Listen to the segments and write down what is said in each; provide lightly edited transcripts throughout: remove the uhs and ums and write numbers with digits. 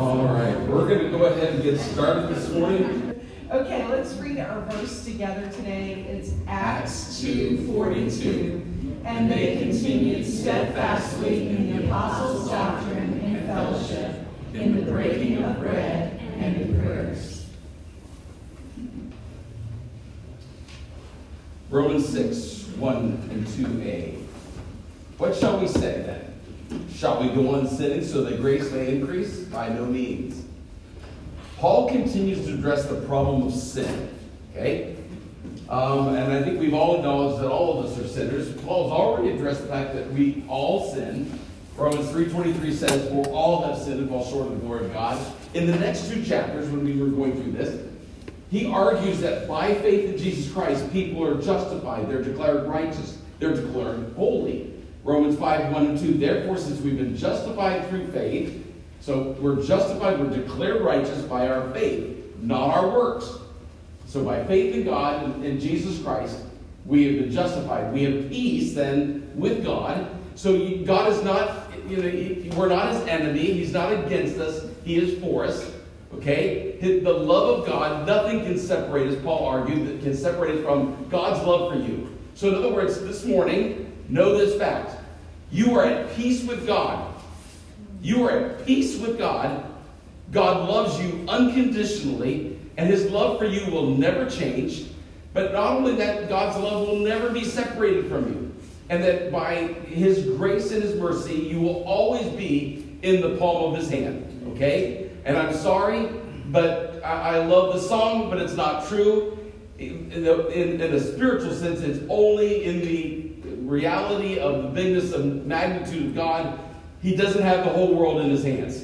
All right, we're going to go ahead and get started this morning. Okay, let's read our verse together today. It's Acts 2:42. And they continued steadfastly in the apostles' doctrine and fellowship, in the breaking of bread and in prayers. Romans 6:1-2a. What shall we say then? Shall we go on sinning so that grace may increase? By no means. Paul continues to address the problem of sin. Okay? And I think we've all acknowledged that all of us are sinners. Paul's already addressed the fact that we all sin. Romans 3:23 says, for all have sinned and fall short of the glory of God. In the next two chapters, when we were going through this, he argues that by faith in Jesus Christ, people are justified. They're declared righteous. They're declared holy. Romans 5:1-2, therefore, since we've been justified through faith, so we're justified, we're declared righteous by our faith, not our works. So by faith in God and in Jesus Christ, we have been justified. We have peace then with God. So God is not, we're not his enemy. He's not against us. He is for us. Okay? The love of God, nothing can separate, as Paul argued, that can separate us from God's love for you. So in other words, this morning, know this fact. You are at peace with God. You are at peace with God. God loves you unconditionally, and his love for you will never change. But not only that, God's love will never be separated from you. And that by his grace and his mercy, you will always be in the palm of his hand. Okay? And I'm sorry, but I love the song, but it's not true. In a spiritual sense, it's only in the reality of the bigness and magnitude of God. He doesn't have the whole world in his hands.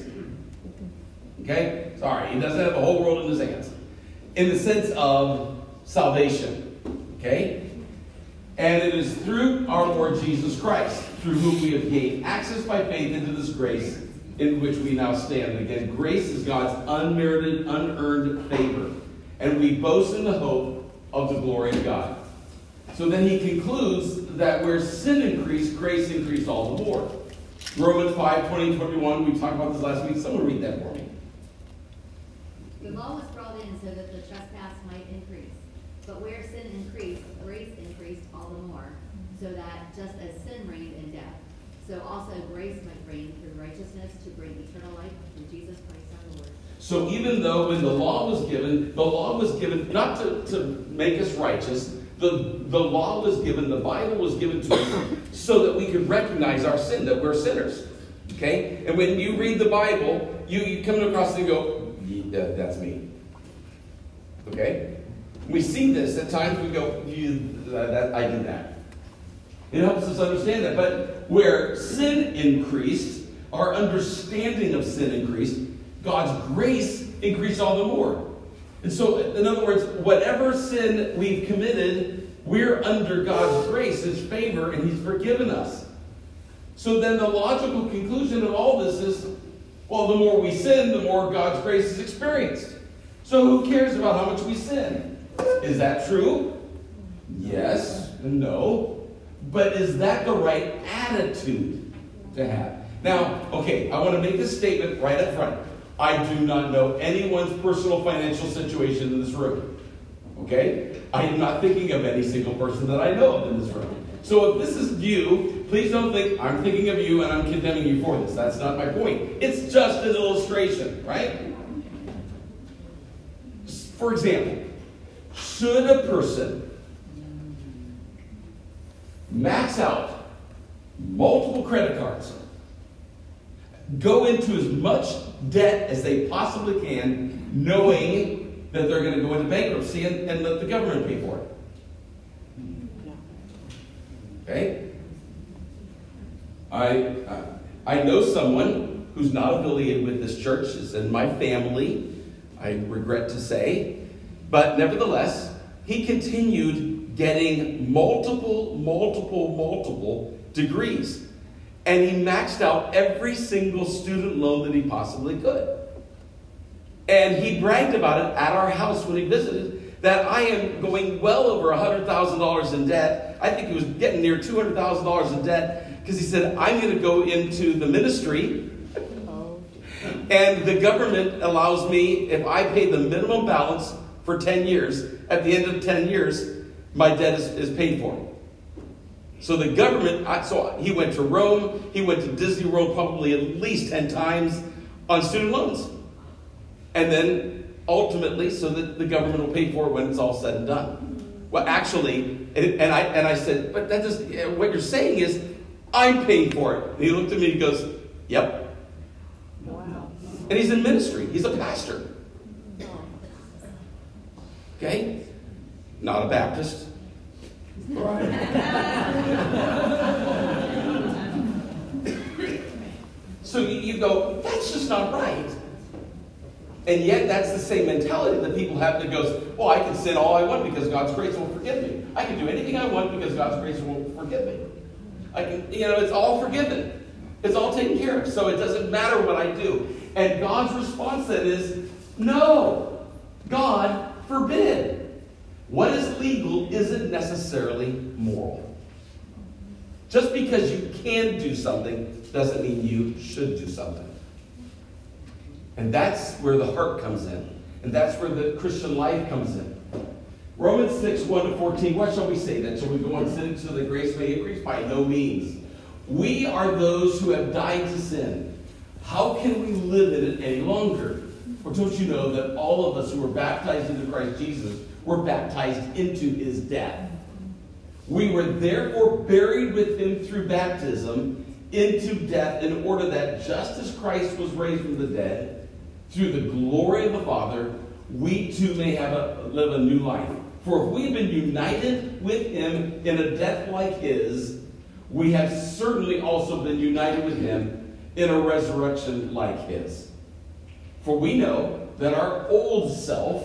Okay? Sorry, he doesn't have the whole world in his hands. In the sense of salvation. Okay? And it is through our Lord Jesus Christ, through whom we have gained access by faith into this grace in which we now stand. And again, grace is God's unmerited, unearned favor. And we boast in the hope of the glory of God. So then he concludes that where sin increased, grace increased all the more. Romans 5:20-21, we talked about this last week. Someone read that for me. The law was brought in so that the trespass might increase. But where sin increased, grace increased all the more, so that just as sin reigned in death, so also grace might reign through righteousness to bring eternal life through Jesus Christ our Lord. So even though when the law was given not to make us righteous, The law was given, the Bible was given to us so that we could recognize our sin, that we're sinners. Okay? And when you read the Bible, you come across it and go, yeah, that's me. Okay? We see this at times, we go, I do that. It helps us understand that. But where sin increased, our understanding of sin increased, God's grace increased all the more. And so, in other words, whatever sin we've committed, we're under God's grace, his favor, and he's forgiven us. So then the logical conclusion of all this is, well, the more we sin, the more God's grace is experienced. So who cares about how much we sin? Is that true? Yes and no. But is that the right attitude to have? Now, okay, I want to make this statement right up front. I do not know anyone's personal financial situation in this room. Okay? I am not thinking of any single person that I know of in this room. So if this is you, please don't think I'm thinking of you and I'm condemning you for this. That's not my point. It's just an illustration, right? For example, should a person max out multiple credit cards, go into as much debt as they possibly can, knowing that they're going to go into bankruptcy and let the government pay for it? Okay? I know someone who's not affiliated with this church. It's in my family, I regret to say. But nevertheless, he continued getting multiple degrees. And he maxed out every single student loan that he possibly could. And he bragged about it at our house when he visited, that I am going well over $100,000 in debt. I think he was getting near $200,000 in debt because he said, I'm going to go into the ministry. And the government allows me, if I pay the minimum balance for 10 years, at the end of 10 years, my debt is paid for. So the government, he went to Rome, he went to Disney World probably at least 10 times on student loans. And then ultimately, so that the government will pay for it when it's all said and done. Well, actually, and I said, but that doesn't, what you're saying is, I'm paying for it. And he looked at me and he goes, yep. Wow. And he's in ministry. He's a pastor. Okay? Not a Baptist. Right. So you go, that's just not right. And yet that's the same mentality that people have that goes, well, I can sin all I want because God's grace will forgive me. I can do anything I want because God's grace will forgive me. I can, it's all forgiven. It's all taken care of. So it doesn't matter what I do. And God's response then is, no, God forbid. What is legal isn't necessarily moral. Just because you can do something doesn't mean you should do something. And that's where the heart comes in. And that's where the Christian life comes in. Romans 6, 1-14, what shall we say then? Shall we go on sinning so that grace may increase? By no means. We are those who have died to sin. How can we live in it any longer? Or don't you know that all of us who were baptized into Christ Jesus were baptized into his death? We were therefore buried with him through baptism into death, in order that just as Christ was raised from the dead through the glory of the Father, we too may live a new life. For if we have been united with him in a death like his, we have certainly also been united with him in a resurrection like his. For we know that our old self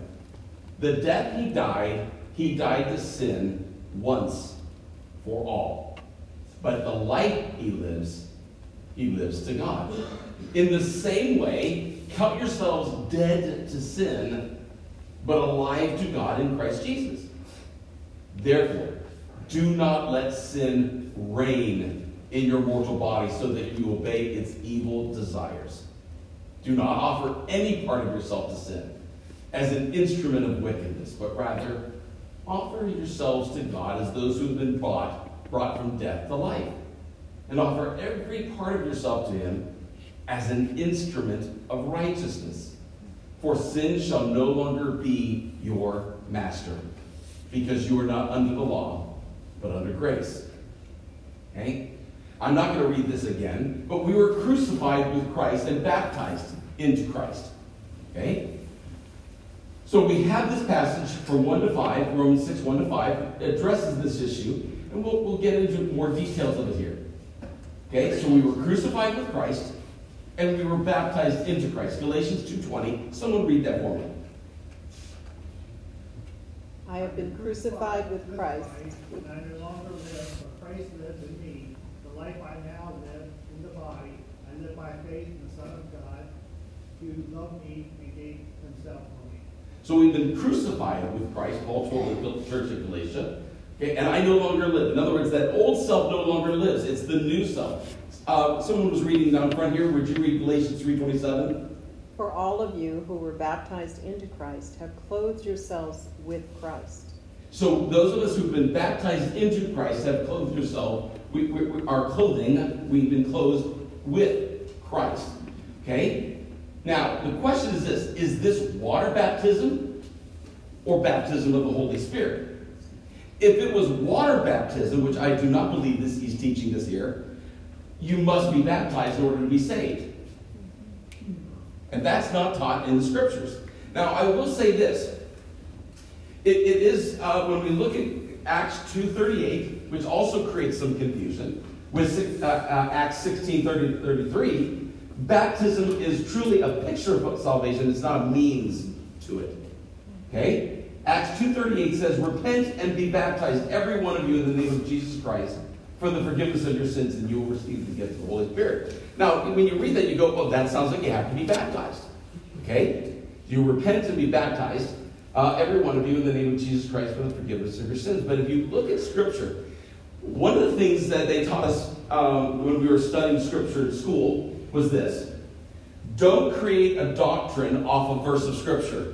The death he died to sin once for all. But the life he lives to God. In the same way, count yourselves dead to sin, but alive to God in Christ Jesus. Therefore, do not let sin reign in your mortal body so that you obey its evil desires. Do not offer any part of yourself to sin as an instrument of wickedness, but rather offer yourselves to God as those who have been brought from death to life, and offer every part of yourself to him as an instrument of righteousness. For sin shall no longer be your master, because you are not under the law, but under grace. Okay? I'm not going to read this again, but we were crucified with Christ and baptized into Christ. Okay? So we have this passage from 1-5, Romans 6, 1-5, addresses this issue, and we'll get into more details of it here. Okay? So we were crucified with Christ, and we were baptized into Christ. Galatians 2:20. Someone read that for me. I have been crucified with Christ. And I no longer live, but Christ lives in me. The life I now live in the body, I live by faith in the Son of God, who loved me and gave himself for me. So we've been crucified with Christ, Paul told the church of Galatia. Okay, and I no longer live. In other words, that old self no longer lives. It's the new self. Someone was reading down front here. Would you read Galatians 3:27? For all of you who were baptized into Christ have clothed yourselves with Christ. So those of us who've been baptized into Christ have clothed yourselves. We've been clothed with Christ. Okay? Now, the question is this. Is this water baptism or baptism of the Holy Spirit? If it was water baptism, which I do not believe he's teaching this here, you must be baptized in order to be saved. And that's not taught in the scriptures. Now, I will say this. It is, when we look at Acts 2:38, which also creates some confusion, with Acts 16:33, Baptism is truly a picture of salvation. It's not a means to it. Okay? Acts 2:38 says, "Repent and be baptized, every one of you, in the name of Jesus Christ, for the forgiveness of your sins, and you will receive the gift of the Holy Spirit." Now, when you read that, you go, "Oh, that sounds like you have to be baptized." Okay? You repent and be baptized, every one of you, in the name of Jesus Christ, for the forgiveness of your sins. But if you look at Scripture, one of the things that they taught us when we were studying Scripture in school was this: don't create a doctrine off a verse of Scripture.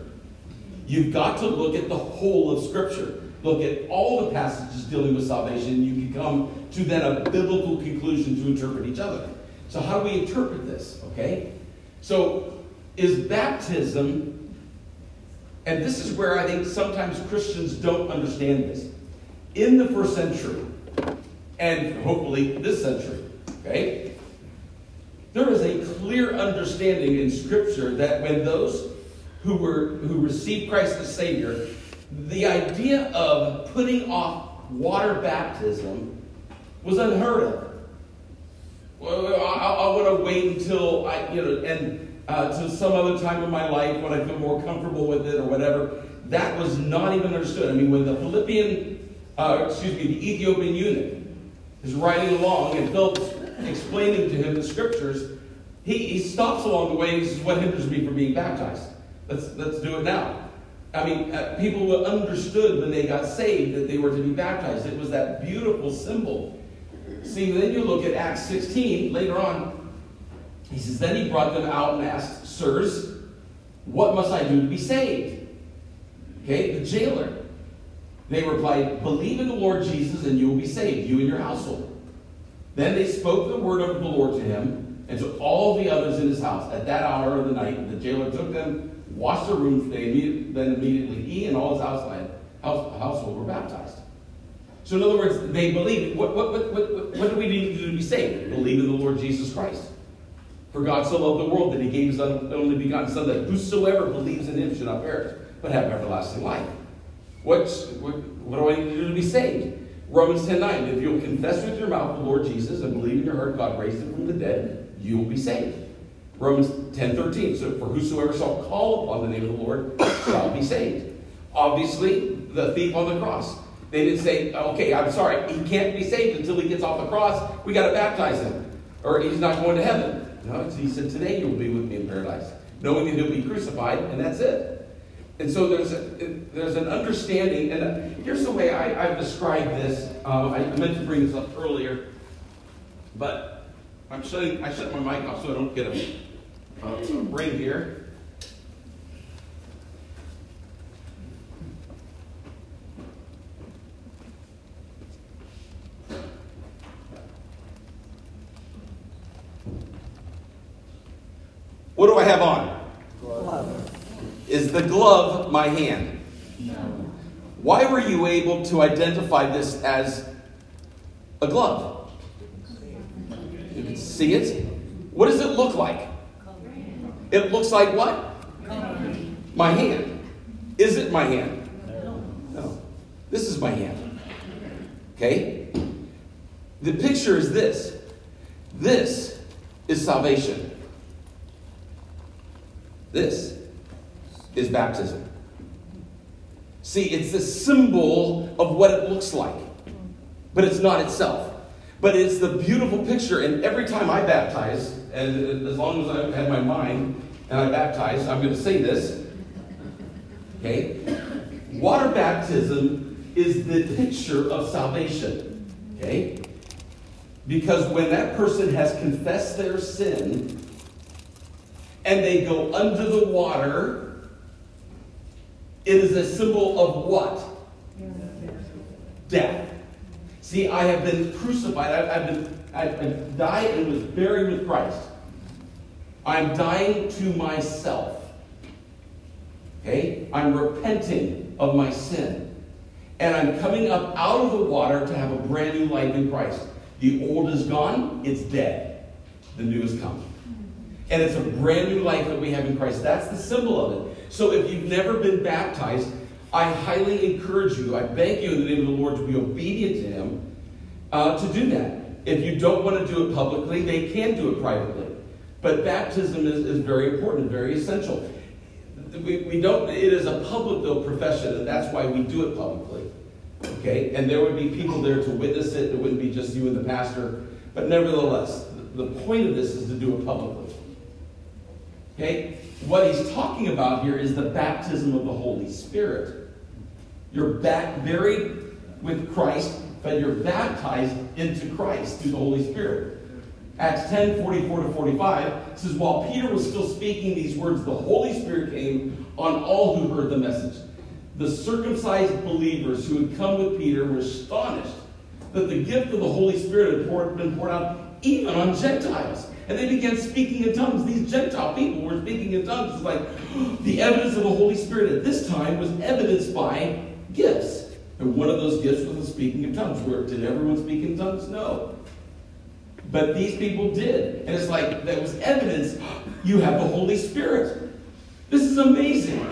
You've got to look at the whole of Scripture. Look at all the passages dealing with salvation, and you can come to then a biblical conclusion to interpret each other. So how do we interpret this? Okay? So is baptism, and this is where I think sometimes Christians don't understand this. In the first century, and hopefully this century, okay, there is a clear understanding in Scripture that when those who received Christ as Savior, the idea of putting off water baptism was unheard of. Well, I want to wait until I, to some other time in my life when I feel more comfortable with it or whatever. That was not even understood. I mean, when the Ethiopian eunuch is riding along and Philip's explaining to him the Scriptures, he stops along the way and says, "What hinders me from being baptized? Let's do it now." I mean, people understood when they got saved that they were to be baptized. It was that beautiful symbol. See, then you look at Acts 16, later on. He says, "Then he brought them out and asked, 'Sirs, what must I do to be saved?' Okay, the jailer. They replied, 'Believe in the Lord Jesus and you will be saved, you and your household.' Then they spoke the word of the Lord to him and to all the others in his house. At that hour of the night, the jailer took them, washed their wounds. Then immediately he and all his household were baptized." So in other words, they believed. What do we need to do to be saved? Believe in the Lord Jesus Christ. "For God so loved the world that he gave his only begotten Son, that whosoever believes in him should not perish, but have everlasting life." What do I need to do to be saved? Romans 10:9. "If you'll confess with your mouth the Lord Jesus and believe in your heart God raised him from the dead, you will be saved." Romans 10:13. "So for whosoever shall call upon the name of the Lord shall be saved." Obviously, the thief on the cross. They didn't say, "Okay, I'm sorry, he can't be saved until he gets off the cross. We got to baptize him, or he's not going to heaven." No, he said, "Today you'll be with me in paradise," knowing that he'll be crucified, and that's it. And so there's an understanding, and here's the way I've described this. I meant to bring this up earlier, but I shut my mic off so I don't get a ring here. What do I have on? Gloves. Is the glove my hand? No. Why were you able to identify this as a glove? You can see it. What does it look like? It looks like what? My hand. Is it my hand? No. This is my hand. Okay? The picture is this. This is salvation. This is baptism. See, it's the symbol of what it looks like, but it's not itself. But it's the beautiful picture, and every time I baptize, and as long as I've had my mind and I baptize, I'm going to say this. Okay? Water baptism is the picture of salvation. Okay? Because when that person has confessed their sin and they go under the water, it is a symbol of what? Death. See, I have been crucified. I've died and was buried with Christ. I'm dying to myself. Okay? I'm repenting of my sin. And I'm coming up out of the water to have a brand new life in Christ. The old is gone. It's dead. The new is coming. And it's a brand new life that we have in Christ. That's the symbol of it. So if you've never been baptized, I highly encourage you, I beg you in the name of the Lord, to be obedient to him, to do that. If you don't want to do it publicly, they can do it privately. But baptism is very important, very essential. We don't. It is a public, though, profession, and that's why we do it publicly. Okay, and there would be people there to witness it. It wouldn't be just you and the pastor. But nevertheless, the point of this is to do it publicly. Okay, what he's talking about here is the baptism of the Holy Spirit. You're buried with Christ, but you're baptized into Christ through the Holy Spirit. Acts 10:44-45 says, while Peter was still speaking these words, the Holy Spirit came on all who heard the message. The circumcised believers who had come with Peter were astonished that the gift of the Holy Spirit had been poured out even on Gentiles. And they began speaking in tongues. These Gentile people were speaking in tongues. It's like the evidence of the Holy Spirit at this time was evidenced by gifts. And one of those gifts was the speaking in tongues. Did everyone speak in tongues? No. But these people did. And it's like, that was evidence. You have the Holy Spirit. This is amazing.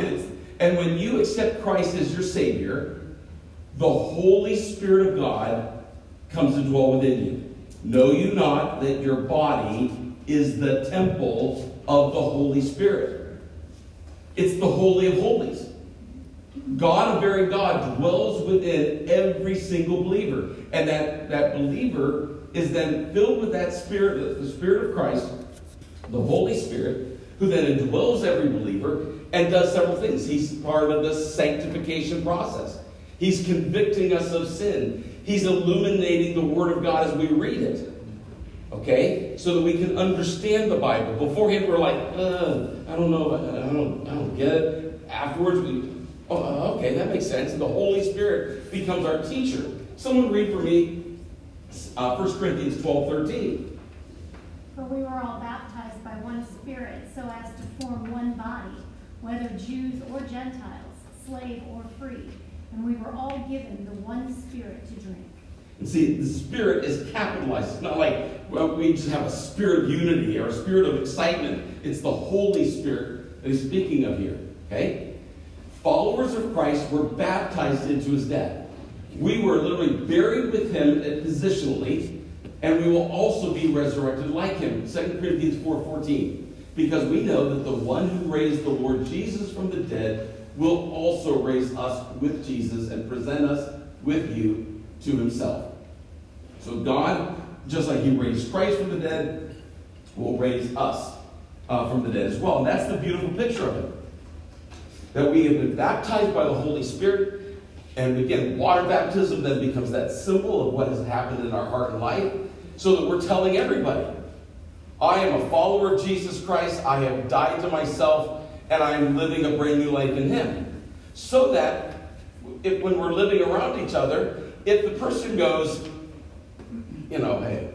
And when you accept Christ as your Savior, the Holy Spirit of God comes to dwell within you. Know you not that your body is the temple of the Holy Spirit. It's the Holy of Holies. God, a very God, dwells within every single believer. And that believer is then filled with that Spirit, the Spirit of Christ, the Holy Spirit, who then indwells every believer and does several things. He's part of the sanctification process. He's convicting us of sin. He's illuminating the Word of God as we read it. Okay? So that we can understand the Bible. Beforehand, we're like, I don't know. I don't get it. Afterwards, okay, that makes sense. And the Holy Spirit becomes our teacher. Someone read for me 1 Corinthians 12:13. For we were all baptized by one Spirit, so as to form one body, whether Jews or Gentiles, slave or free, and we were all given the one Spirit to drink. And see, the Spirit is capitalized. It's not like, well, we just have a spirit of unity or a spirit of excitement. It's the Holy Spirit that he's speaking of here. Okay? Followers of Christ were baptized into his death. We were literally buried with him positionally, and we will also be resurrected like him. 2 Corinthians 4:14. Because we know that the one who raised the Lord Jesus from the dead will also raise us with Jesus and present us with you to himself. So God, just like he raised Christ from the dead, will raise us from the dead as well. And that's the beautiful picture of it. That we have been baptized by the Holy Spirit. And again, water baptism then becomes that symbol of what has happened in our heart and life, so that we're telling everybody, I am a follower of Jesus Christ, I have died to myself, and I am living a brand new life in him. So that when we're living around each other, if the person goes, you know, hey,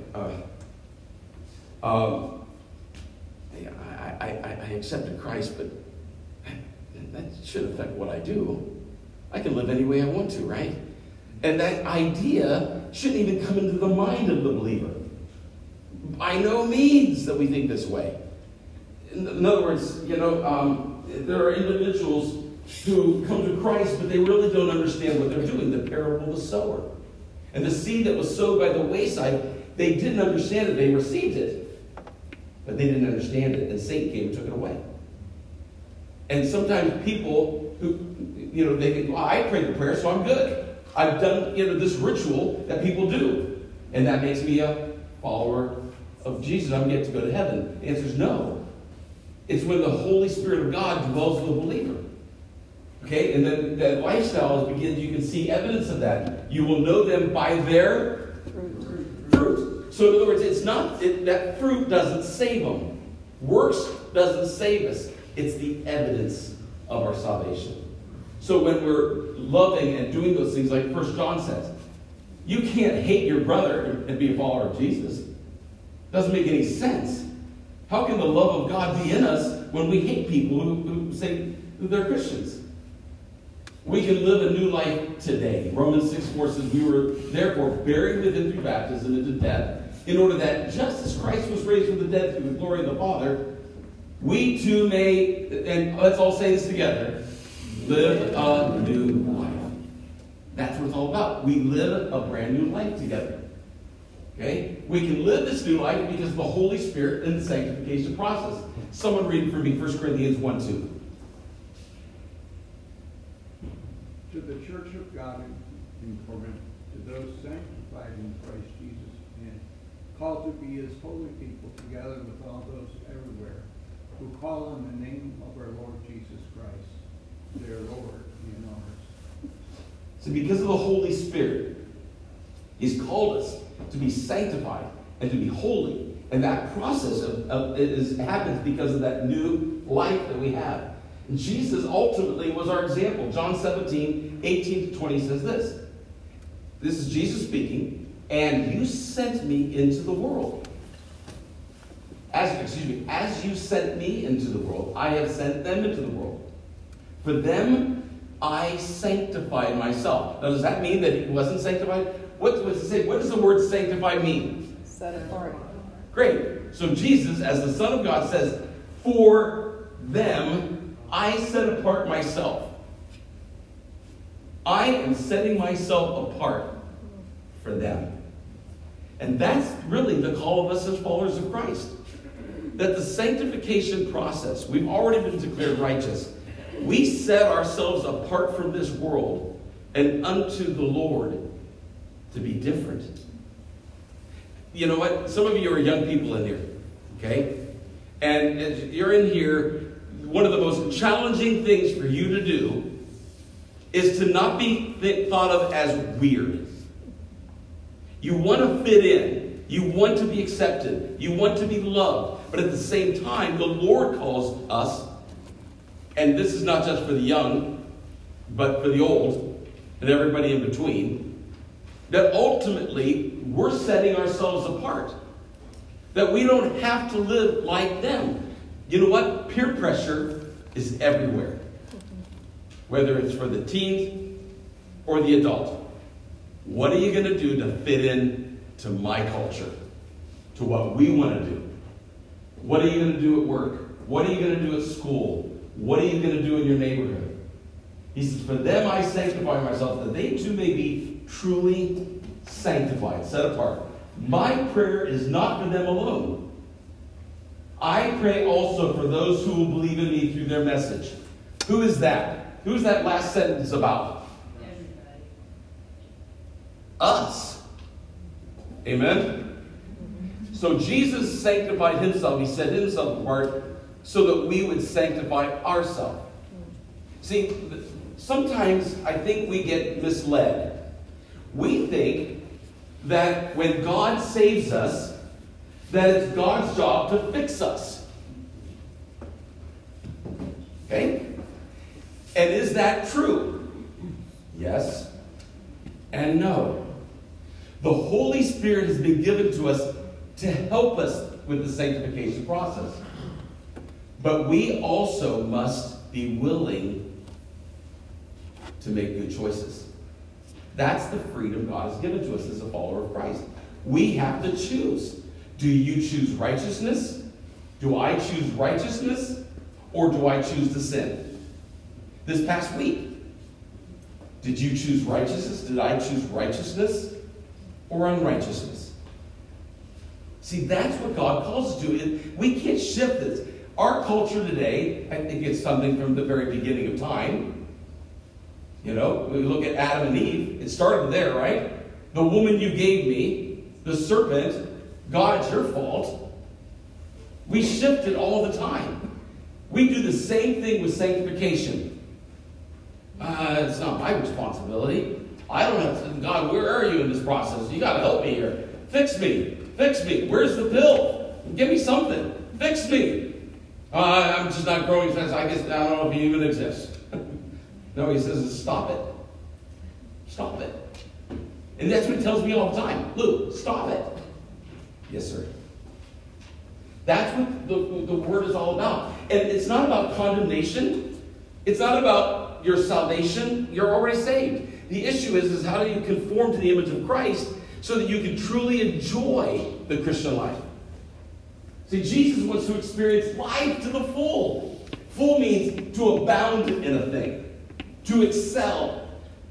I accepted Christ, but that should affect what I do. I can live any way I want to, right? And that idea shouldn't even come into the mind of the believer. By no means that we think this way. In other words, you know, there are individuals who come to Christ, but they really don't understand what they're doing. The parable of the sower. And the seed that was sowed by the wayside, they didn't understand it. They received it, but they didn't understand it. And Satan came and took it away. And sometimes people who, you know, they think, well, I prayed the prayer, so I'm good. I've done, you know, this ritual that people do. And that makes me a follower of Jesus. I'm yet to go to heaven. The answer is no. It's when the Holy Spirit of God dwells with the believer. Okay? And then that lifestyle begins. You can see evidence of that. You will know them by their fruit. So in other words, it's not that fruit doesn't save them. Works doesn't save us. It's the evidence of our salvation. So when we're loving and doing those things, like 1 John says, you can't hate your brother and be a follower of Jesus. Doesn't make any sense. How can the love of God be in us when we hate people who say they're Christians? We can live a new life today. Romans 6:4 says, we were therefore buried with him through baptism into death, in order that just as Christ was raised from the dead through the glory of the Father, we too may, and let's all say this together, live a new life. That's what it's all about. We live a brand new life together. Okay? We can live this new life because of the Holy Spirit and the sanctification process. Someone read it for me, 1 Corinthians 1:2. To the church of God in Corinth, to those sanctified in Christ Jesus and called to be his holy people, together with all those everywhere who call on the name of our Lord Jesus Christ, their Lord and ours. So because of the Holy Spirit, he's called us to be sanctified and to be holy. And that process happens because of that new life that we have. And Jesus ultimately was our example. John 17:18-20 says this. This is Jesus speaking. And you sent me into the world. As you sent me into the world, I have sent them into the world. For them, I sanctified myself. Now, does that mean that he wasn't sanctified? What does it say? What does the word sanctify mean? Set apart. Great. So Jesus, as the Son of God, says, for them, I set apart myself. I am setting myself apart for them. And that's really the call of us as followers of Christ. That the sanctification process, we've already been declared righteous. We set ourselves apart from this world and unto the Lord to be different. You know what? Some of you are young people in here, okay? And as you're in here, one of the most challenging things for you to do is to not be thought of as weird. You want to fit in. You want to be accepted. You want to be loved. But at the same time, the Lord calls us, and this is not just for the young, but for the old and everybody in between, that ultimately we're setting ourselves apart. That we don't have to live like them. You know what? Peer pressure is everywhere. Whether it's for the teens or the adult. What are you going to do to fit in to my culture? To what we want to do? What are you going to do at work? What are you going to do at school? What are you going to do in your neighborhood? He says, for them I sanctify myself, that they too may be truly sanctified, set apart. My prayer is not for them alone. I pray also for those who will believe in me through their message. Who is that? Who is that last sentence about? Us. Amen? So Jesus sanctified himself. He set himself apart so that we would sanctify ourselves. See, sometimes I think we get misled. We think that when God saves us, that it's God's job to fix us. Okay? And is that true? Yes and no. The Holy Spirit has been given to us to help us with the sanctification process. But we also must be willing to make good choices. That's the freedom God has given to us as a follower of Christ. We have to choose. Do you choose righteousness? Do I choose righteousness? Or do I choose to sin? This past week, did you choose righteousness? Did I choose righteousness? Or unrighteousness. See, that's what God calls us to. We can't shift this. Our culture today, I think it's something from the very beginning of time. You know, when we look at Adam and Eve, it started there, right? The woman you gave me, the serpent, God, it's your fault. We shift it all the time. We do the same thing with sanctification. It's not my responsibility. I don't have to, God, where are you in this process? You got to help me here. Fix me. Fix me. Where's the pill? Give me something. Fix me. I'm just not growing fast. I don't know if he even exists. No, he says, stop it. Stop it. And that's what he tells me all the time. Luke, stop it. Yes, sir. That's what the word is all about. And it's not about condemnation. It's not about your salvation. You're already saved. The issue is how do you conform to the image of Christ so that you can truly enjoy the Christian life? See, Jesus wants to experience life to the full. Full means to abound in a thing, to excel,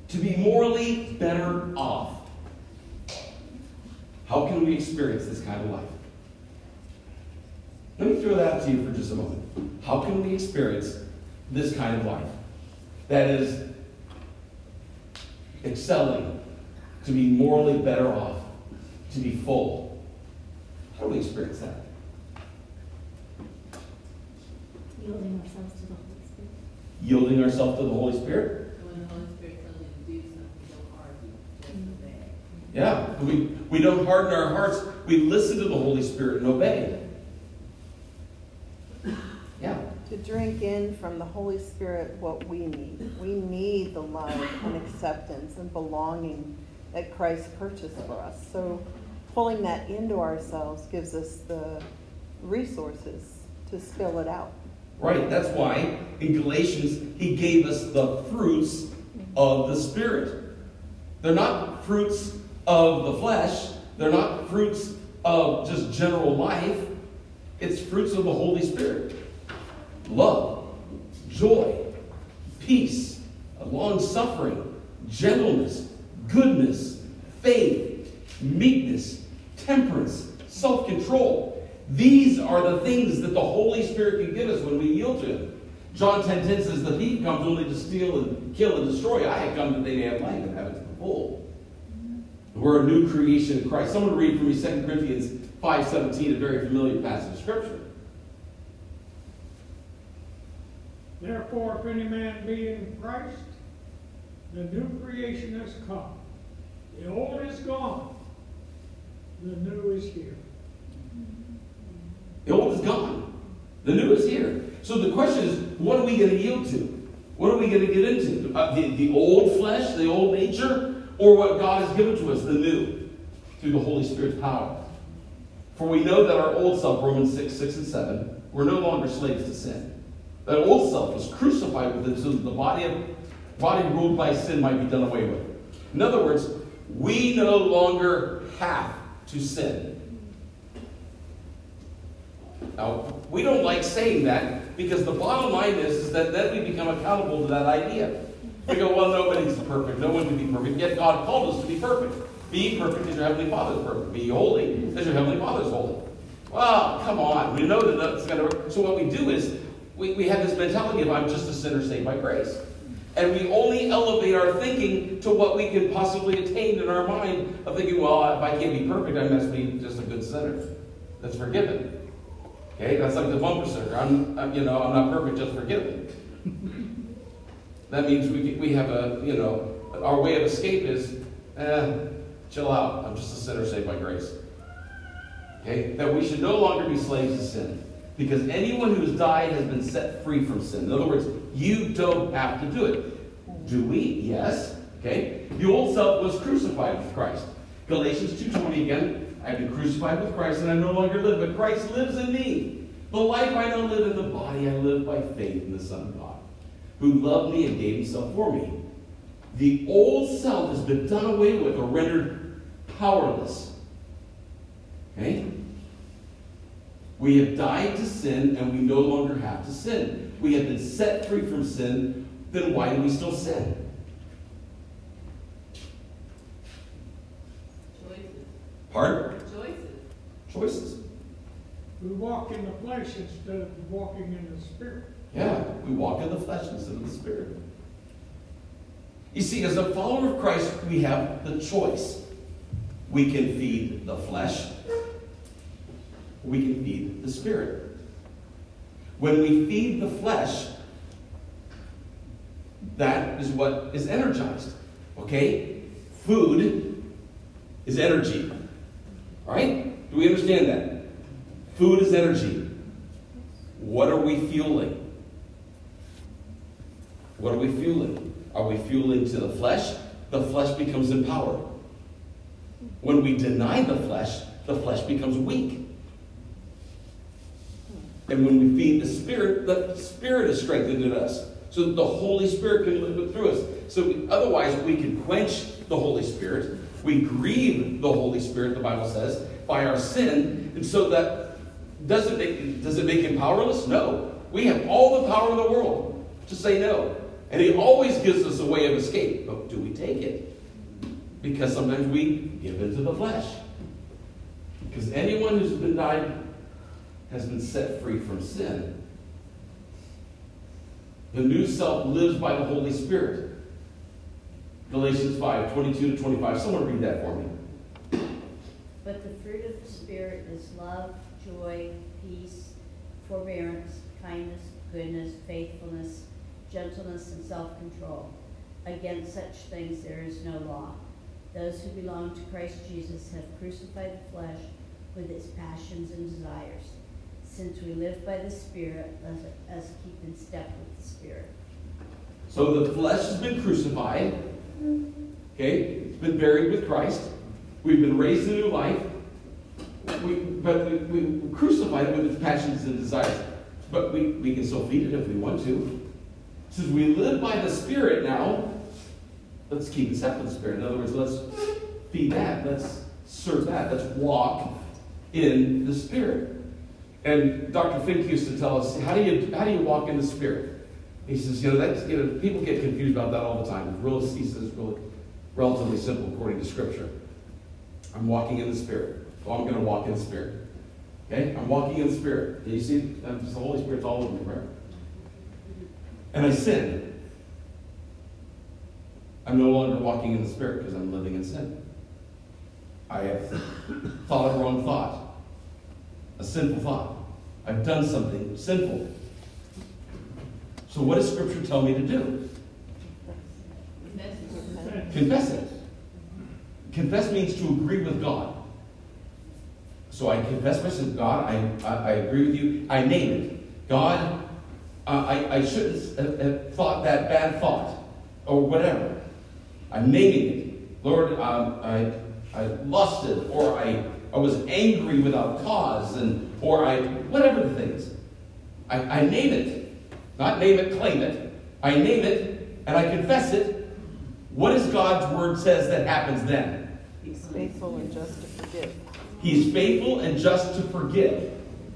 to be morally better off. How can we experience this kind of life? Let me throw that out to you for just a moment. How can we experience this kind of life? That is excelling, to be morally better off, to be full. How do we experience that? Yielding ourselves to the Holy Spirit. Yielding ourselves to the Holy Spirit? When the Holy Spirit tells you to do something, don't argue, just obey. Yeah, we don't harden our hearts. We listen to the Holy Spirit and obey. Yeah. To drink in from the Holy Spirit what we need. We need the love and acceptance and belonging that Christ purchased for us. So pulling that into ourselves gives us the resources to spill it out. Right, that's why in Galatians he gave us the fruits of the Spirit. They're not fruits of the flesh. They're not fruits of just general life. It's fruits of the Holy Spirit. Love, joy, peace, long-suffering, gentleness, goodness, faith, meekness, temperance, self-control. These are the things that the Holy Spirit can give us when we yield to Him. John 10:10 says, "The thief comes only to steal and kill and destroy. I have come that they may have life and have it to the full." We're a new creation in Christ. Someone read for me 2 Corinthians 5:17, a very familiar passage of Scripture. "Therefore, if any man be in Christ, the new creation has come. The old is gone. The new is here." The old is gone. The new is here. So the question is, what are we going to yield to? What are we going to get into? The old flesh, the old nature, or what God has given to us, the new, through the Holy Spirit's power? For we know that our old self, Romans 6:6-7, we're no longer slaves to sin. That old self was crucified with it so that the body ruled by sin might be done away with. In other words, we no longer have to sin. Now, we don't like saying that because the bottom line is that then we become accountable to that idea. We go, well, nobody's perfect. No one can be perfect. Yet God called us to be perfect. Be perfect as your Heavenly Father is perfect. Be holy as your Heavenly Father is holy. Well, come on. We know that that's going to work. So what we do is we have this mentality of I'm just a sinner saved by grace. And we only elevate our thinking to what we can possibly attain in our mind of thinking, well, if I can't be perfect, I must be just a good sinner that's forgiven. Okay, that's like the bumper sticker. I'm not perfect, just forgiven. That means we have our way of escape is, chill out. I'm just a sinner saved by grace. Okay, that we should no longer be slaves to sin because anyone who has died has been set free from sin. In other words, you don't have to do it. Do we? Yes. Okay, the old self was crucified with Christ. Galatians 2:20 again. I have been crucified with Christ, and I no longer live, but Christ lives in me. The life I now live in the body, I live by faith in the Son of God, who loved me and gave himself for me. The old self has been done away with or rendered powerless. Okay? We have died to sin, and we no longer have to sin. We have been set free from sin, then why do we still sin? Pardon? Choices. We walk in the flesh instead of walking in the Spirit. Yeah, we walk in the flesh instead of the Spirit. You see, as a follower of Christ, we have the choice. We can feed the flesh. We can feed the Spirit. When we feed the flesh, that is what is energized. Okay? Food is energy. Right? Do we understand that? Food is energy. What are we fueling? What are we fueling? Are we fueling to the flesh? The flesh becomes empowered. When we deny the flesh becomes weak. And when we feed the Spirit is strengthened in us so that the Holy Spirit can live through us. Otherwise, we can quench the Holy Spirit. We grieve the Holy Spirit, the Bible says, by our sin. And so that does it make him powerless? No. We have all the power in the world to say no. And he always gives us a way of escape. But do we take it? Because sometimes we give in to the flesh. Because anyone who's been died has been set free from sin. The new self lives by the Holy Spirit. Galatians 5, 22 to 25. Someone read that for me. But the fruit of the Spirit is love, joy, peace, forbearance, kindness, goodness, faithfulness, gentleness, and self-control. Against such things there is no law. Those who belong to Christ Jesus have crucified the flesh with its passions and desires. Since we live by the Spirit, let us keep in step with the Spirit. So the flesh has been crucified. Okay? It's been buried with Christ. We've been raised to new life. But we crucified it with its passions and desires. But we can still feed it if we want to. Since we live by the Spirit now, let's keep in step with the Spirit. In other words, let's feed that. Let's serve that. Let's walk in the Spirit. And Dr. Fink used to tell us, how do you walk in the Spirit? He says, people get confused about that all the time. He says it's really relatively simple according to Scripture. I'm walking in the Spirit. Well, I'm going to walk in the Spirit. Okay? I'm walking in the Spirit. Do you see? The Holy Spirit's all over me, right? And I sin. I'm no longer walking in the Spirit because I'm living in sin. I have thought a wrong thought. A sinful thought. I've done something sinful. So what does Scripture tell me to do? Confess it. Confess means to agree with God. So I confess my sin. God, I agree with you. I name it. God, I shouldn't have thought that bad thought or whatever. I'm naming it. Lord, I lusted, or I was angry without cause, and or I whatever the thing is. I name it. Not name it, claim it. I name it and I confess it. What does God's word says that happens then? He's faithful and just to forgive. He's faithful and just to forgive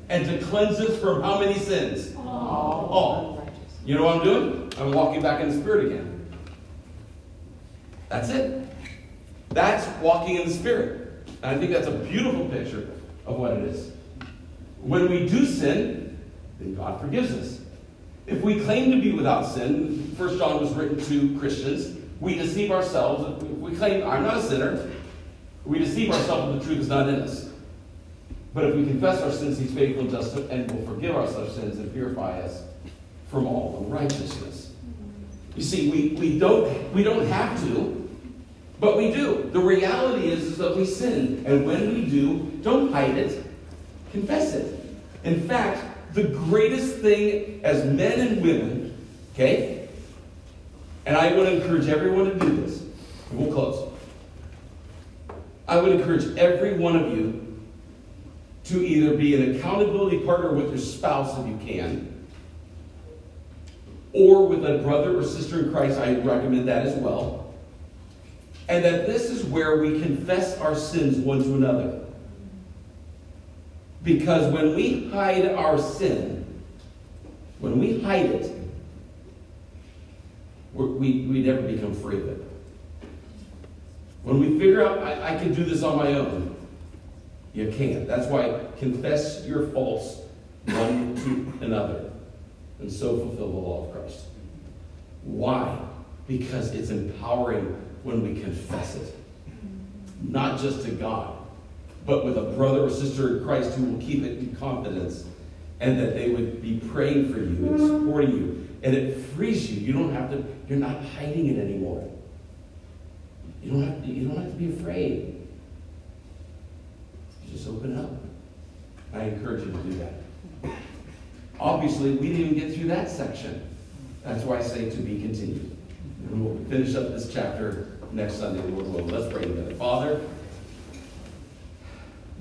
and to cleanse us from how many sins? All. You know what I'm doing? I'm walking back in the Spirit again. That's it. That's walking in the Spirit. And I think that's a beautiful picture of what it is. When we do sin, then God forgives us. If we claim to be without sin, 1 John was written to Christians, we deceive ourselves. If we claim, I'm not a sinner, we deceive ourselves and the truth is not in us. But if we confess our sins, he's faithful and just and will forgive our such sins and purify us from all unrighteousness. You see, we don't have to. But we do. The reality is that we sin. And when we do, don't hide it. Confess it. In fact, the greatest thing as men and women, okay? And I would encourage everyone to do this. We'll close. I would encourage every one of you to either be an accountability partner with your spouse if you can, or with a brother or sister in Christ. I recommend that as well. And that this is where we confess our sins one to another. Because when we hide our sin, when we hide it, we never become free of it. When we figure out, I can do this on my own, you can't. That's why confess your faults one to another and so fulfill the law of Christ. Why? Because it's empowering when we confess it, not just to God, but with a brother or sister in Christ who will keep it in confidence, and that they would be praying for you and supporting you, and it frees you. You don't have to. You're not hiding it anymore. You don't have to be afraid. You just open up. I encourage you to do that. Obviously, we didn't even get through that section. That's why I say to be continued. And we'll finish up this chapter next Sunday. Let's pray together. Father,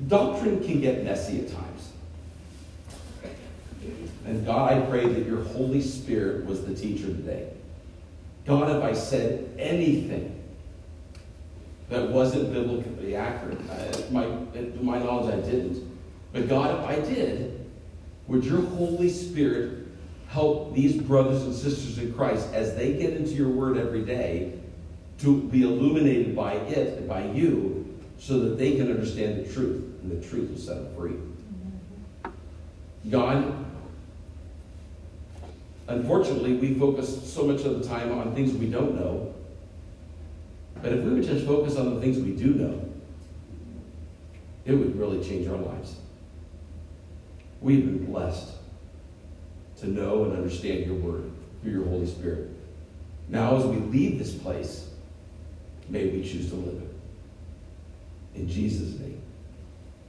doctrine can get messy at times. And God, I pray that your Holy Spirit was the teacher today. God, if I said anything that wasn't biblically accurate, to my knowledge, I didn't. But God, if I did, would your Holy Spirit help these brothers and sisters in Christ as they get into your word every day to be illuminated by it and by you so that they can understand the truth? and the truth will set them free. God, unfortunately, we focus so much of the time on things we don't know. But if we would just focus on the things we do know, it would really change our lives. We've been blessed to know and understand your word through your Holy Spirit. Now, as we leave this place, may we choose to live it. In Jesus' name,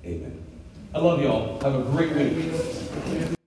amen. I love y'all. Have a great week.